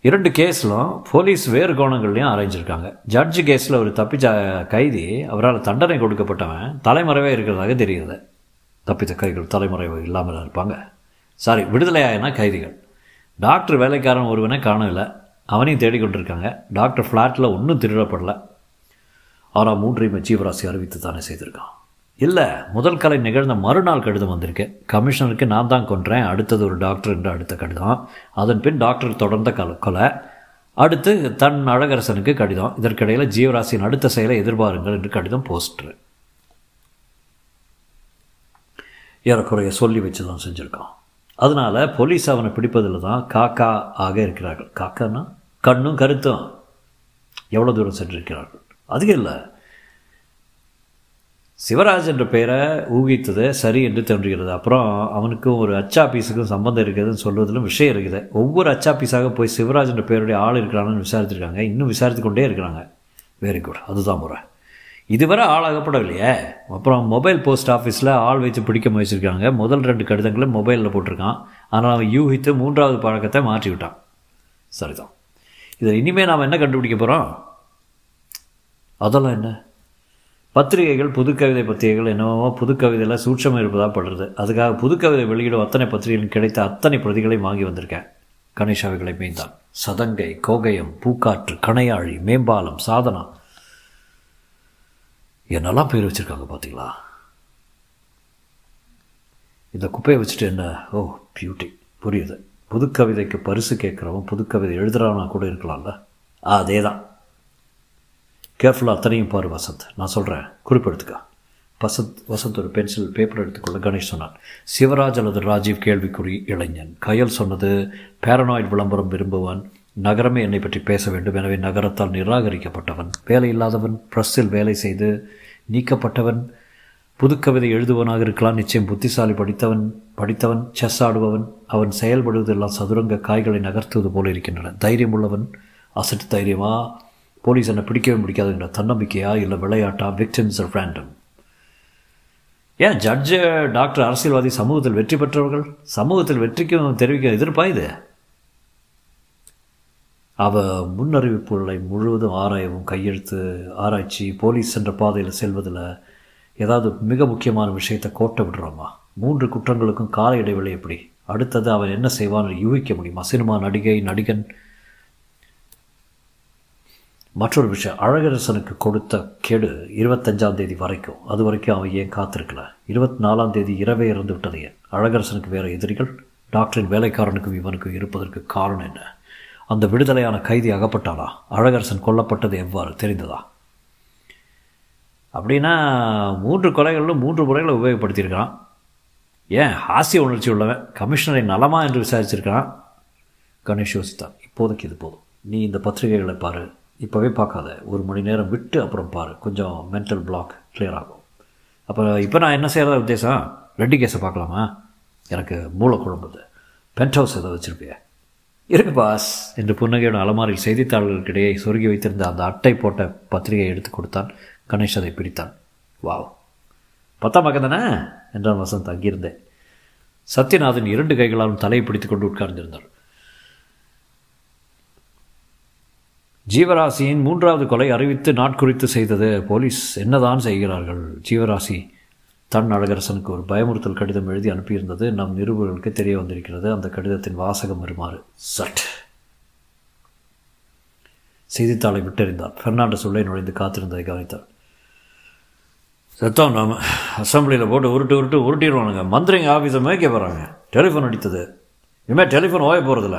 இரண்டு கேஸ்லும் போலீஸ் வேறு கோணங்கள்லையும் ஆராய்ச்சிருக்காங்க. ஜட்ஜு கேஸில் ஒரு தப்பிச்ச கைதி, அவரால் தண்டனை கொடுக்கப்பட்டவன் தலைமறைவே இருக்கிறதாக தெரிகிறது. தப்பித்த கைதிகள் தலைமறைவு இல்லாமல் இருப்பாங்க. சாரி, விடுதலையாயினா கைதிகள். டாக்டர் வேலைக்காரன் ஒருவனே காணவில்லை. அவனையும் தேடிக்கொண்டிருக்காங்க. டாக்டர் ஃப்ளாட்டில் ஒன்றும் திருடப்படலை. ஆனால் மூன்றையுமே ஜீவராசி அறிவித்து தானே செய்திருக்கான். இல்லை, முதல் கலை நிகழ்ந்த மறுநாள் கடிதம் வந்திருக்கு. கமிஷனருக்கு நான் தான் கொன்றேன், அடுத்தது ஒரு டாக்டர் என்று அடுத்த கடிதம், அதன் பின் டாக்டர் தொடர்ந்த கொலை, அடுத்து தன் அழகரசனுக்கு கடிதம், இதற்கிடையில் ஜீவராசியின் அடுத்த செயலை எதிர்பாருங்கள் என்று கடிதம் போஸ்ட்ரு. ஏறக்குறைய சொல்லி வச்சு தான் செஞ்சுருக்கான். அதனால் போலீஸ் அவனை பிடிப்பதில் தான் காக்கா ஆக இருக்கிறார்கள். காக்கான்னா கண்ணும் கருத்தும். எவ்வளோ தூரம் சென்றிருக்கிறார்கள்? அதுக்கு இல்லை. சிவராஜ் என்ற பெயரை ஊகித்தது சரி என்று தோன்றுகிறது. அப்புறம் அவனுக்கும் ஒரு அச்சாபீஸுக்கும் சம்பந்தம் இருக்குதுன்னு சொல்வதிலும் விஷயம் இருக்குது. ஒவ்வொரு அச்சாபீஸாக போய் சிவராஜ் என்ற பெயருடைய ஆள் இருக்கிறான்னு விசாரித்திருக்காங்க. இன்னும் விசாரித்து கொண்டே இருக்கிறாங்க. வெரி குட், அதுதான் முறை. இதுவரை ஆளாகப்படவில்லையே. அப்புறம் மொபைல் போஸ்ட் ஆஃபீஸில் ஆள் வைத்து பிடிக்க முயற்சிருக்காங்க. முதல் ரெண்டு கடிதங்களும் மொபைலில் போட்டிருக்கான். ஆனால் அவன் யூகித்து மூன்றாவது பழக்கத்தை மாற்றிவிட்டான். சரிதான். இதில் இனிமேல் நாம் என்ன கண்டுபிடிக்க போகிறோம்? அதெல்லாம் என்ன? பத்திரிகைகள், புதுக்கவிதை பத்திரிகைகள் என்னவோ புதுக்கவிதையில் சூட்சமாக இருப்பதாக படுறது. அதுக்காக புதுக்கவிதை வெளியிடும் அத்தனை பத்திரிகைகளும் கிடைத்த அத்தனை பிரதிகளையும் வாங்கி வந்திருக்கேன். கணேஷ் அவைகளை மீந்தான். சதங்கை, கோகயம், பூக்காற்று, கணையாழி, மேம்பாலம், சாதனா, என்னெல்லாம் பேர் வச்சுருக்காங்க பார்த்தீங்களா? இந்த குப்பையை வச்சுட்டு என்ன? ஓ, பியூட்டி, புரியுது. புதுக்கவிதைக்கு பரிசு கேட்குறவன் புதுக்கவிதை எழுதுறானா கூட இருக்கலாம்ல. அதே தான். கேர்ஃபுல்லாக அத்தனையும் பாரு வசந்த், நான் சொல்கிறேன், குறிப்பெடுத்துக்கா. வசந்த் வசந்த் ஒரு பென்சில் பேப்பர் எடுத்துக்கொள்ள கணேஷ் சொன்னான். சிவராஜ் அல்லது ராஜீவ் கேள்விக்குறி இளைஞன். கயல் சொன்னது பேரனாய்டு விளம்பரம் விரும்புவான். நகரமே என்னை பற்றி பேச வேண்டும், எனவே நகரத்தால் நிராகரிக்கப்பட்டவன், வேலை இல்லாதவன், ப்ரெஸ்ஸில் வேலை செய்து நீக்கப்பட்டவன், புதுக்கவிதை எழுதுவனாக இருக்கலாம், நிச்சயம் புத்திசாலி, படித்தவன் படித்தவன் செஸ் ஆடுபவன், அவன் செயல்படுவதெல்லாம் சதுரங்க காய்களை நகர்த்துவது போல இருக்கின்றன, தைரியம் உள்ளவன், அசட்டு தைரியமா, போலீஸ் என்னை பிடிக்கவே முடிக்காதுங்கிற தன்னம்பிக்கையா, இல்லை விளையாட்டா, விக்டிம்ஸ் ஆர் ரேண்டம். ஏன் ஜட்ஜு, டாக்டர், அரசியல்வாதி சமூகத்தில் வெற்றி பெற்றவர்கள், சமூகத்தில் வெற்றிக்கும் தெரிவிக்க எதிர்பாயுது. அவ முன்னறிவிப்புகளை முழுவதும் ஆராயவும், கையெழுத்து ஆராய்ச்சி, போலீஸ் என்ற பாதையில் செல்வதில் ஏதாவது மிக முக்கியமான விஷயத்தை கோட்டை விடுறோமா? மூன்று குற்றங்களுக்கும் கால இடைவெளி எப்படி? அடுத்தது அவன் என்ன செய்வான்னு யூகிக்க முடியுமா? சினிமா நடிகை, நடிகன். மற்றொரு விஷயம், அழகரசனுக்கு கொடுத்த கெடு இருபத்தஞ்சாம் தேதி வரைக்கும். அது வரைக்கும் அவன் ஏன் காத்திருக்கல? இருபத்தி நாலாம் தேதி இரவே இறந்து விட்டது ஏன்? அழகரசனுக்கு வேறு எதிரிகள், டாக்டரின் வேலைக்காரனுக்கும் இவனுக்கும் இருப்பதற்கு காரணம் என்ன? அந்த விடுதலையான கைதி அகப்பட்டாளா? அழகரசன் கொல்லப்பட்டது எவ்வாறு தெரிந்ததா? அப்படின்னா மூன்று கொலைகளிலும் மூன்று முறைகளை உபயோகப்படுத்தியிருக்கிறான். ஏன் ஆசிய உணர்ச்சி உள்ளவன், கமிஷனரை நலமா என்று விசாரிச்சிருக்கிறான். கணேஷ் யோசித்தான். இப்போதைக்கு இது போதும். நீ இந்த பத்திரிகைகளை பாரு, இப்போவே பார்க்காத, ஒரு மணி நேரம் விட்டு அப்புறம் பாரு, கொஞ்சம் மென்டல் பிளாக் கிளியர் ஆகும். அப்புறம் இப்போ நான் என்ன செய்கிறதா உத்தேசம்? ரெட்டி கேஸை பார்க்கலாமா? எனக்கு மூளை குழம்புது. பென்ட் ஹவுஸ் ஏதோ வச்சுருப்பிய? இருக்கு பாஸ் என்று புன்னகையோட அலமாரில் செய்தித்தாளர்களுக்கிடையே சொருகி வைத்திருந்த அந்த அட்டை போட்ட பத்திரிகையை எடுத்து கொடுத்தான். கணேஷ் அதை பிடித்தான். வாவ், பத்தாம் பக்கம் தானே என்றான் வசந்த் அங்கிருந்தேன். சத்யநாதன் இரண்டு கைகளாலும் தலையை பிடித்து கொண்டு உட்கார்ந்திருந்தார். ஜீவராசியின் மூன்றாவது கொலை அறிவித்து நாட்குறித்து செய்தது. போலீஸ் என்னதான் செய்கிறார்கள்? ஜீவராசி தன் அழகரசனுக்கு ஒரு பயமுறுத்தல் கடிதம் எழுதி அனுப்பியிருந்தது நம் நிருபர்களுக்கு தெரிய வந்திருக்கிறது. அந்த கடிதத்தின் வாசகம் வருமாறு. சட் செய்தித்தாளை விட்டறிந்தார். ஃபர்னாண்டஸ் உள்ளே நுழைந்து காத்திருந்ததை கவனித்தார். செத்தான் நாம் அசம்பிளியில் போட்டு உருட்டு உருட்டு உருட்டிடுவானுங்க. மந்திரிங்க ஆஃபீஸை மேய்க்க போகிறாங்க. டெலிஃபோன் அடித்தது. இனிமேல் டெலிஃபோன் ஓய போகிறதில்ல.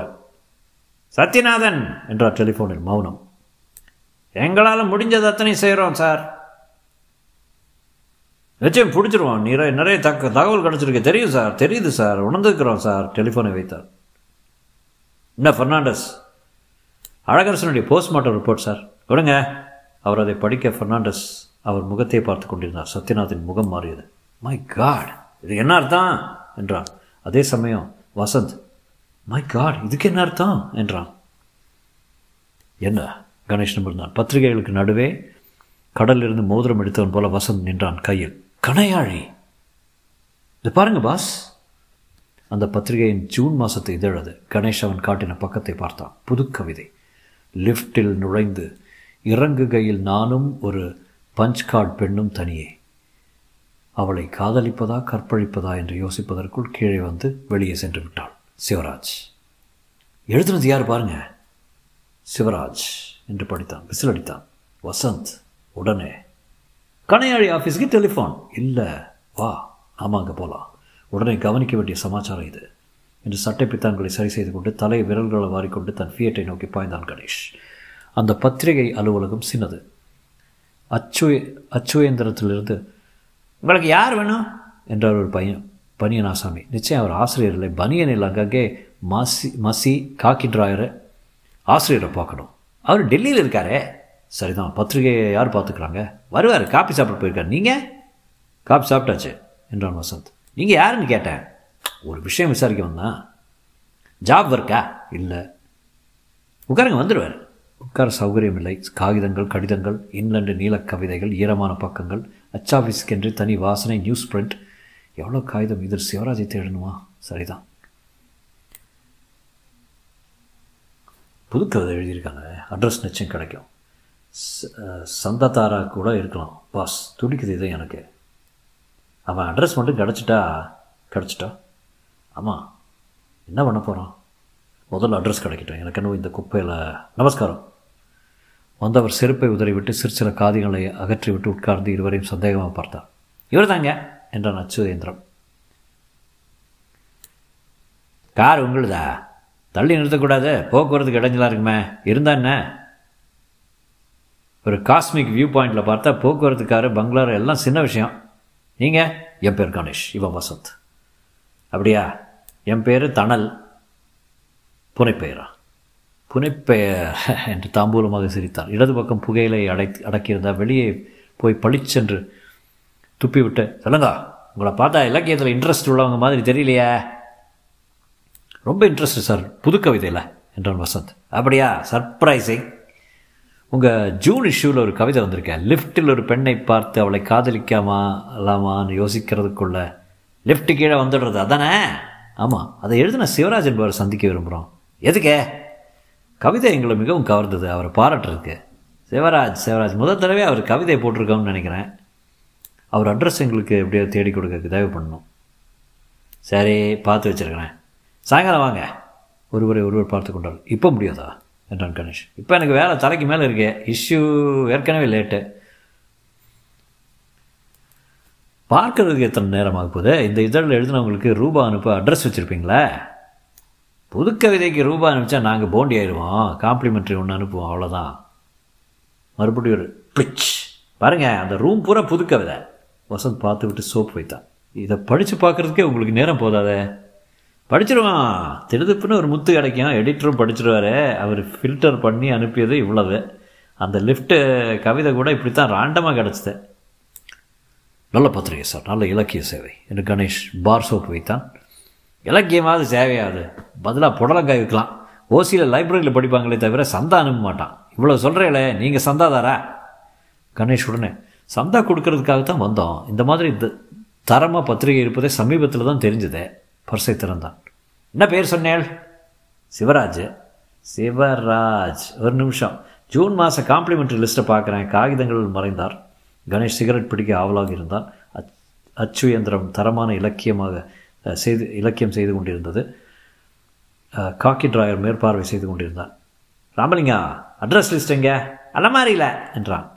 சத்யநாதன் என்றார் டெலிஃபோனில். மௌனம். எங்களால் முடிஞ்சது அத்தனையும் செய்கிறோம் சார். நிச்சயம் பிடிச்சிருவான். நிறைய நிறைய தக்க தகவல் கிடச்சிருக்கு. தெரியும் சார், தெரியுது சார், உணர்ந்துக்கிறோம் சார். டெலிஃபோனை வைத்தார். என்ன ஃபர்னாண்டஸ்? அழகரசனுடைய போஸ்ட்மார்ட்டம் ரிப்போர்ட் சார் கொடுங்க. அவர் அதை படிக்க ஃபர்னாண்டஸ் அவர் முகத்தை பார்த்து கொண்டிருந்தார். சத்யநாதன் முகம் மாறியது. மை காட், இது என்ன அர்த்தம் என்றான். அதே சமயம் வசந்த் மை காட் இதுக்கு என்ன அர்த்தம் என்றான். என்ன? கணேஷ் நிமிர்ந்தான். பத்திரிகைகளுக்கு நடுவே கடலிலிருந்து மோதிரம் எடுத்தவன் போல வசந்த் நின்றான். கையில் கணையாழி. இது பாருங்க பாஸ். அந்த பத்திரிகையின் ஜூன் மாதத்தை இதழது. கணேஷ் அவன் காட்டின பக்கத்தை பார்த்தான். புதுக்கவிதை. லிஃப்டில் நுழைந்து இறங்குகையில் நானும் ஒரு பஞ்ச் கார்டு பெண்ணும் தனியே. அவளை காதலிப்பதா கற்பழிப்பதா என்று யோசிப்பதற்குள் கீழே வந்து வெளியே சென்று விட்டாள். சிவராஜ். எழுதுனது யார் பாருங்க. சிவராஜ் என்று படித்தான். விசில் அடித்தான். வசந்த் உடனே கணையாழி ஆஃபீஸுக்கு டெலிஃபோன். இல்லை வா, ஆமாம் அங்கே போகலாம். உடனே கவனிக்க வேண்டிய சமாச்சாரம் இது என்று சட்டை பித்தான்களை சரி செய்து கொண்டு தலை விரல்களை வாரிக்கொண்டு தன் ஃபியட்டை நோக்கி பாய்ந்தான் கணேஷ். அந்த பத்திரிகை அலுவலகம் சின்னது. அச்சு அச்சுவேந்திரத்திலிருந்து உங்களுக்கு யார் வேணும் என்றார் ஒரு பையன். பனியன் ஆசாமி. நிச்சயம் அவர் ஆசிரியர் இல்லை. பனியன் இல்லை, அங்கங்கே மசி மசி காக்கி டிராயரை ஆசிரியரை பார்க்கணும். அவர் டெல்லியில் இருக்காரே. சரிதான். பத்திரிகையை யார் பார்த்துக்கிறாங்க? வருவார். காப்பி சாப்பிட்டு போயிருக்கார். நீங்கள் காப்பி சாப்பிட்டாச்சு என்றான் வசந்த். நீங்கள் யாருன்னு கேட்டேன். ஒரு விஷயம் விசாரிக்க வந்தான். ஜாப் ஒர்க்கா? இல்லை. உட்காருங்க, வந்துடுவார். உட்கார சௌகரியமில்லை. காகிதங்கள், கடிதங்கள், இன்லண்டு நீலக் கவிதைகள், ஈரமான பக்கங்கள், அச்சாஃபீஸுக்கென்று தனி வாசனை, நியூஸ் பிரிண்ட். எவ்வளோ காகிதம். இதில் சிவராஜை தேடணுமா? சரிதான். புதுக்கவிதை எழுதியிருக்காங்க. அட்ரஸ் நிச்சயம் கிடைக்கும். சந்தாதாரா கூட இருக்கலாம். பாஸ் துடிக்குது இதை எனக்கு. அவன் அட்ரஸ் மட்டும் கிடச்சிட்டா கிடச்சிட்டா ஆமாம், என்ன பண்ண போகிறான்? முதல்ல அட்ரஸ் கிடைக்கிட்டோம். எனக்கு இன்னும் இந்த குப்பையில். நமஸ்காரம். வந்தவர் செருப்பை உதறிவிட்டு சிற்சில காதிகளை அகற்றிவிட்டு உட்கார்ந்து இருவரையும் சந்தேகமாக பார்த்தார். இவர் தாங்க என்றான் அச்சுதேந்திரம். கார் உங்களுதா? தள்ளி நிறுத்தக்கூடாது. போக்குவரத்துக்கு இடைஞ்சலாக இருக்குமே. இருந்தால் என்ன? ஒரு காஸ்மிக் வியூ பாயிண்டில் பார்த்தா போக்குவரத்து, காரு, பங்களாரு எல்லாம் சின்ன விஷயம். நீங்கள்? என் பேர் கணேஷ். இவன் வசந்த். அப்படியா? என் பேர் தணல். புனைப்பெயரா? புனைப்பெயர் என்று தாம்பூலமாக சிரித்தார். இடது பக்கம் புகையிலை அடை அடக்கியிருந்தால் வெளியே போய் பளிச்சென்று துப்பிவிட்டு சொல்லுங்க, உங்களை பார்த்தா இலக்கியத்தில் இன்ட்ரெஸ்ட் உள்ளவங்க மாதிரி தெரியலையா? ரொம்ப இன்ட்ரெஸ்ட் சார் புதுக்கவிதையில் என்றான் வசந்த். அப்படியா? சர்ப்ரைசிங். உங்கள் ஜூன் இஷ்யூவில் ஒரு கவிதை வந்திருக்கேன். லிஃப்ட்டில் ஒரு பெண்ணை பார்த்து அவளை காதலிக்காமா இல்லாமான்னு யோசிக்கிறதுக்குள்ள லிஃப்ட்டு கீழே வந்துடுறது அதானே? ஆமாம். அதை எழுதின சிவராஜ் என்பவர் சந்திக்க விரும்புகிறோம். எதுக்கே? கவிதை எங்களை மிகவும் கவர்ந்தது. அவரை பாராட்டுறதுக்கு. சிவராஜ் சிவராஜ் முதல் தடவை அவர் கவிதையை போட்டிருக்கோம்னு நினைக்கிறேன். அவர் அட்ரஸ் எங்களுக்கு எப்படியோ தேடி கொடுக்க தயவு பண்ணணும். சரி, பார்த்து வச்சுருக்கிறேன். சாயங்காலம் வாங்க. ஒருவரை ஒருவர் பார்த்து கொண்டார். இப்போ முடியாதா என்றான் கணேஷ். இப்போ எனக்கு வேலை தலைக்கு மேலே இருக்கு. இஷ்யூ ஏற்கனவே லேட்டு. பார்க்கறதுக்கு எத்தனை நேரமாக போகுது? இந்த இதழில் எழுதினவங்களுக்கு ரூபா அனுப்ப அட்ரஸ் வச்சுருப்பீங்களா? புதுக்கவிதைக்கு ரூபா அனுப்பிச்சா நாங்கள் போண்டி ஆயிடுவோம். காம்ப்ளிமெண்ட்ரி ஒன்று அனுப்புவோம், அவ்வளோதான். மறுபடியும் ஒரு பிளிச். பாருங்கள், அந்த ரூம் பூரா புதுக்கவிதை. வசந்த் பார்த்து விட்டு சோப்பு வைத்தான். இதை படித்து பார்க்குறதுக்கே உங்களுக்கு நேரம் போதாதே. படிச்சிருவான். திருதுப்புன்னு ஒரு முத்து கிடைக்கும். எடிட்டரும் படிச்சிருவார். அவர் ஃபில்டர் பண்ணி அனுப்பியது இவ்வளவு. அந்த லிஃப்ட்டு கவிதை கூட இப்படி தான் ராண்டமாக கிடச்சிது. நல்ல பத்திரிகை சார், நல்ல இலக்கிய சேவை என்று கணேஷ் பார் சோப்பு வைத்தான். இலக்கியமாவது சேவையாது. பதிலாக புடலங்காய் விற்கலாம். ஓசியில் லைப்ரரியில் படிப்பாங்களே தவிர சந்தா அனுப்ப மாட்டான். இவ்வளோ சொல்கிறீங்களே, நீங்கள் சந்தாதாரா? கணேஷ் உடனே, சந்தா கொடுக்கறதுக்காகத்தான் வந்தோம். இந்த மாதிரி த தரமாக பத்திரிகை இருப்பதே சமீபத்தில் தான் தெரிஞ்சது. பர்சை திறந்தான். என்ன பேர் சொன்னேள்? சிவராஜ். சிவராஜ், ஒரு நிமிஷம், ஜூன் மாத காம்ப்ளிமெண்ட்ரி லிஸ்ட்டை பார்க்குறேன். காகிதங்கள் மறைந்தார். கணேஷ் சிகரெட் பிடிக்க ஆவலாக இருந்தான். அச் அச்சுயந்திரம் தரமான இலக்கியமாக செய்து இலக்கியம் செய்து கொண்டிருந்தது. காக்கி டிராயர் மேற்பார்வை செய்து கொண்டிருந்தான். ராமலிங்கா, அட்ரஸ் லிஸ்ட் எங்கே? அலமாரியில் என்றான்.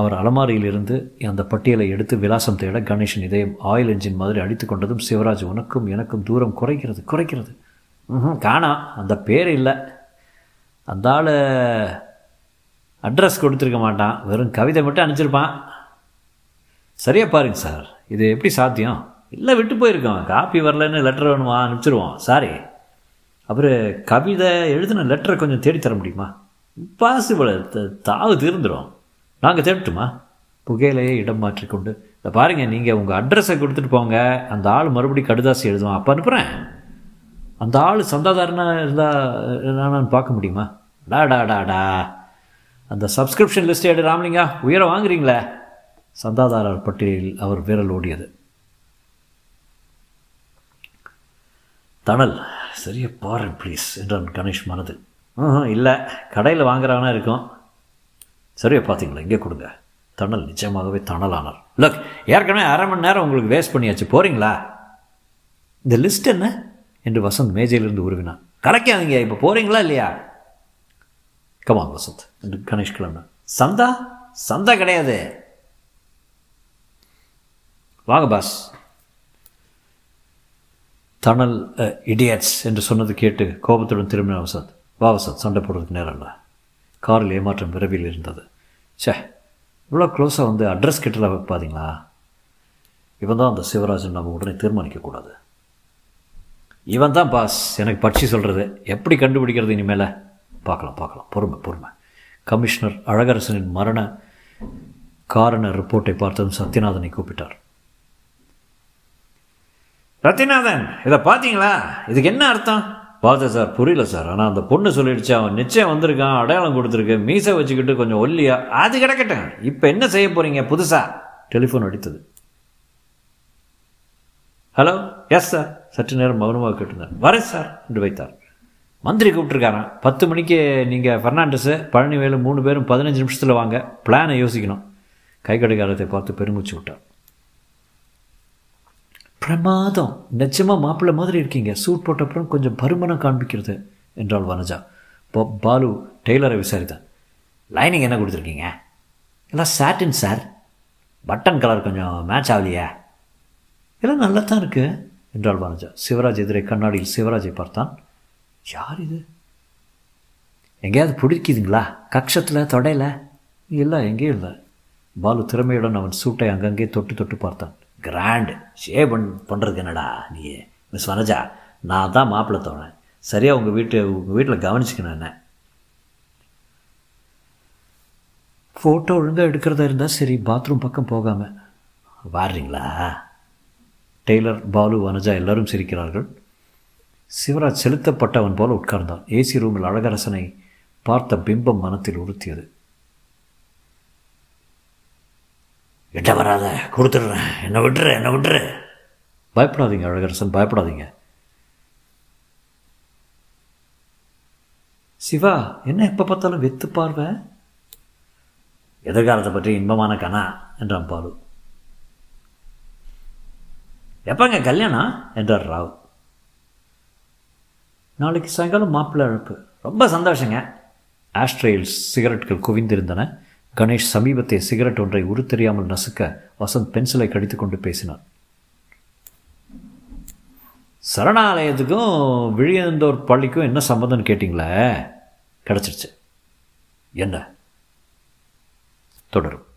அவர் அலமாரியிலிருந்து அந்த பட்டியலை எடுத்து விலாசம் தேட கணேஷன் இதயம் ஆயில் என்ஜின் மாதிரி அடித்து கொண்டதும் சிவராஜ், உனக்கும் எனக்கும் தூரம் குறைக்கிறது குறைக்கிறது ம் காணா, அந்த பேர் இல்லை, அந்த ஆள் அட்ரஸ் கொடுத்துருக்க மாட்டான், வெறும் கவிதை மட்டும் அனுப்பிச்சிருப்பான். சரியாக பாருங்க சார், இது எப்படி சாத்தியம்? இல்லை, விட்டு போயிருக்கோம், காப்பி வரலன்னு லெட்டர் வேணுமா, அனுப்பிச்சிருவோம். சாரி, அவர் கவிதை எழுதின லெட்டரை கொஞ்சம் தேடித்தர முடியுமா? பாசிபிள், தாவு தீர்ந்துடும். நாங்கள் தேடட்டுமா? புகையிலையே இடம் மாற்றிக்கொண்டு, இதை பாருங்கள், நீங்கள் உங்கள் அட்ரஸை கொடுத்துட்டு போங்க, அந்த ஆள் மறுபடி கடுதாசி எழுதுவான், அப்போ அனுப்புகிறேன். அந்த ஆள் சந்தாதாரனாக இருந்தால் நான் பார்க்க முடியுமா? டா டா டா டா அந்த சப்ஸ்கிரிப்ஷன் லிஸ்ட் எடு ராமலிங்கா, உயர வாங்குறீங்களே. சந்தாதாரர் பட்டியலில் அவர் விரல் ஓடியது. தணல் சரியா பாரு ப்ளீஸ் என்றான் கணேஷ் மனதில். ஆஹா, இல்லை, கடையில் வாங்குறவனா இருக்கும். சரியா பார்த்தீங்களா, இங்கே கொடுங்க. தணல் நிச்சயமாகவே தணலானார். லக், ஏற்கனவே அரை மணி நேரம் உங்களுக்கு வேஸ்ட் பண்ணியாச்சு, போகிறீங்களா? இந்த லிஸ்ட் என்ன என்று வசந்த் மேஜையிலிருந்து உருவினான். கலைக்காதீங்க, இப்போ போகிறீங்களா இல்லையா? கமான் வசந்த் என்று கணேஷ் கிளம்பினான். சந்தா சந்தா கிடையாது, வாங்க பாஸ். தணல் இடியட்ஸ் என்று சொன்னது கேட்டு கோபத்துடன் திரும்பினான் வசந்த். வா வசந்த், சண்டை போடுறதுக்கு நேரம் இல்லை. காரில் ஏமாற்றம் விரைவில் இருந்தது. சே, இவ்வளோ க்ளோஸாக வந்து அட்ரஸ் கிட்டல வைப்பாதீங்களா? இவன் தான் அந்த சிவராஜன், நம்ம உடனே தீர்மானிக்கக்கூடாது. இவன் தான் பாஸ், எனக்கு பட்சி சொல்கிறது. எப்படி கண்டுபிடிக்கிறது இனிமேல்? பார்க்கலாம் பார்க்கலாம், பொறுமை பொறுமை. கமிஷனர் அழகரசனின் மரண காரண ரிப்போர்ட்டை பார்த்ததும் சத்யநாதனை கூப்பிட்டார். சத்யநாதன், இதை பார்த்தீங்களா? இதுக்கு என்ன அர்த்தம்? பார்த்தேன் சார், புரியல சார், ஆனால் அந்த பொண்ணு சொல்லிடுச்சு, அவன் நிச்சயம் வந்திருக்கான், அடையாளம் கொடுத்துருக்கு, மீசை வச்சுக்கிட்டு கொஞ்சம் ஒல்லியா. அது கிடக்கட்டேன், இப்போ என்ன செய்ய போகிறீங்க புதுசா? டெலிஃபோன் அடித்தது. Hello, yes sir. சற்று நேரம் மௌனமாக கேட்டிருந்தார். வரேன் சார் என்று வைத்தார். மந்திரி கூப்பிட்டுருக்காரான், பத்து மணிக்கு நீங்கள் ஃபர்னாண்டஸு பழனிவேலு மூணு பேரும் பதினஞ்சு நிமிஷத்தில் வாங்க, பிளானை யோசிக்கணும். கை கடிகாரத்தை பார்த்து பெருமூச்சு விட்டார். பிரமாதம், நிச்சயமாக மாப்பிள்ளை மாதிரி இருக்கீங்க, சூட் போட்ட அப்புறம் கொஞ்சம் பருமனாக காண்பிக்கிறது என்றாள் வனஜா. பா பாலு டெய்லரை விசாரித்தான். லைனிங் என்ன கொடுத்துருக்கீங்க? எல்லாம் சாட்டின் சார். பட்டன் கலர் கொஞ்சம் மேட்ச் ஆகலையா? எல்லாம் நல்லா தான் இருக்குது என்றாள் வனஜா. சிவராஜ் எதிரே கண்ணாடியில் சிவராஜை பார்த்தான். யார் இது? எங்கேயாவது பிடிக்குதுங்களா? கக்ஷத்தில், தொடையில்? இல்லை, எங்கேயும் இல்லை. பாலு திறமையுடன் அவன் சூட்டை அங்கங்கே தொட்டு தொட்டு பார்த்தான். கிராண்டு ஷேவ் பண் பண்ணுறதுக்கு என்னடா நீ மிஸ் வனஜா? நான் தான் மாப்பிள்ளை தோணேன், சரியாக உங்கள் வீட்டு உங்கள் வீட்டில் கவனிச்சுக்கணும். என்ன ஃபோட்டோ ஒழுங்காக எடுக்கிறதா இருந்தால் சரி, பாத்ரூம் பக்கம் போகாமல் வாடுறீங்களா? டெய்லர், பாலு, வனஜா எல்லோரும் சிரிக்கிறார்கள். சிவராஜ் செலுத்தப்பட்டவன் போல் உட்கார்ந்தான். ஏசி ரூமில் அழகரசனை பார்த்த பிம்பம் மனத்தில் உறுத்தியது. கிட்ட வராத, கொடுத்துடுறேன், என்னை விட்டுரு என்னை விட்டுரு பயப்படாதீங்க அழகரசன், பயப்படாதீங்க. சிவா என்ன எப்போ பார்த்தாலும் வெத்து பார்வை? எதிர்காலத்தை பற்றி இன்பமான கனா என்றான் பாலு. எப்பங்க கல்யாணம் என்றார் ராவ். நாளைக்கு சாயங்காலம் மாப்பிள்ளை அழைப்பு. ரொம்ப சந்தோஷங்க. ஆஸ்ட்ரேல் சிகரெட்டுகள் குவிந்திருந்தன. கணேஷ் சமீபத்தை சிகரெட் ஒன்றை உருத்தெறியாமல் நசுக்க வசந்த் பென்சிலை கடித்து கொண்டு பேசினார். சரணாலயத்துக்கும் விழியந்தோர் பள்ளிக்கும் என்ன சம்பந்தம்னு கேட்டிங்களே, கிடச்சிருச்சு. என்ன தொடரும்.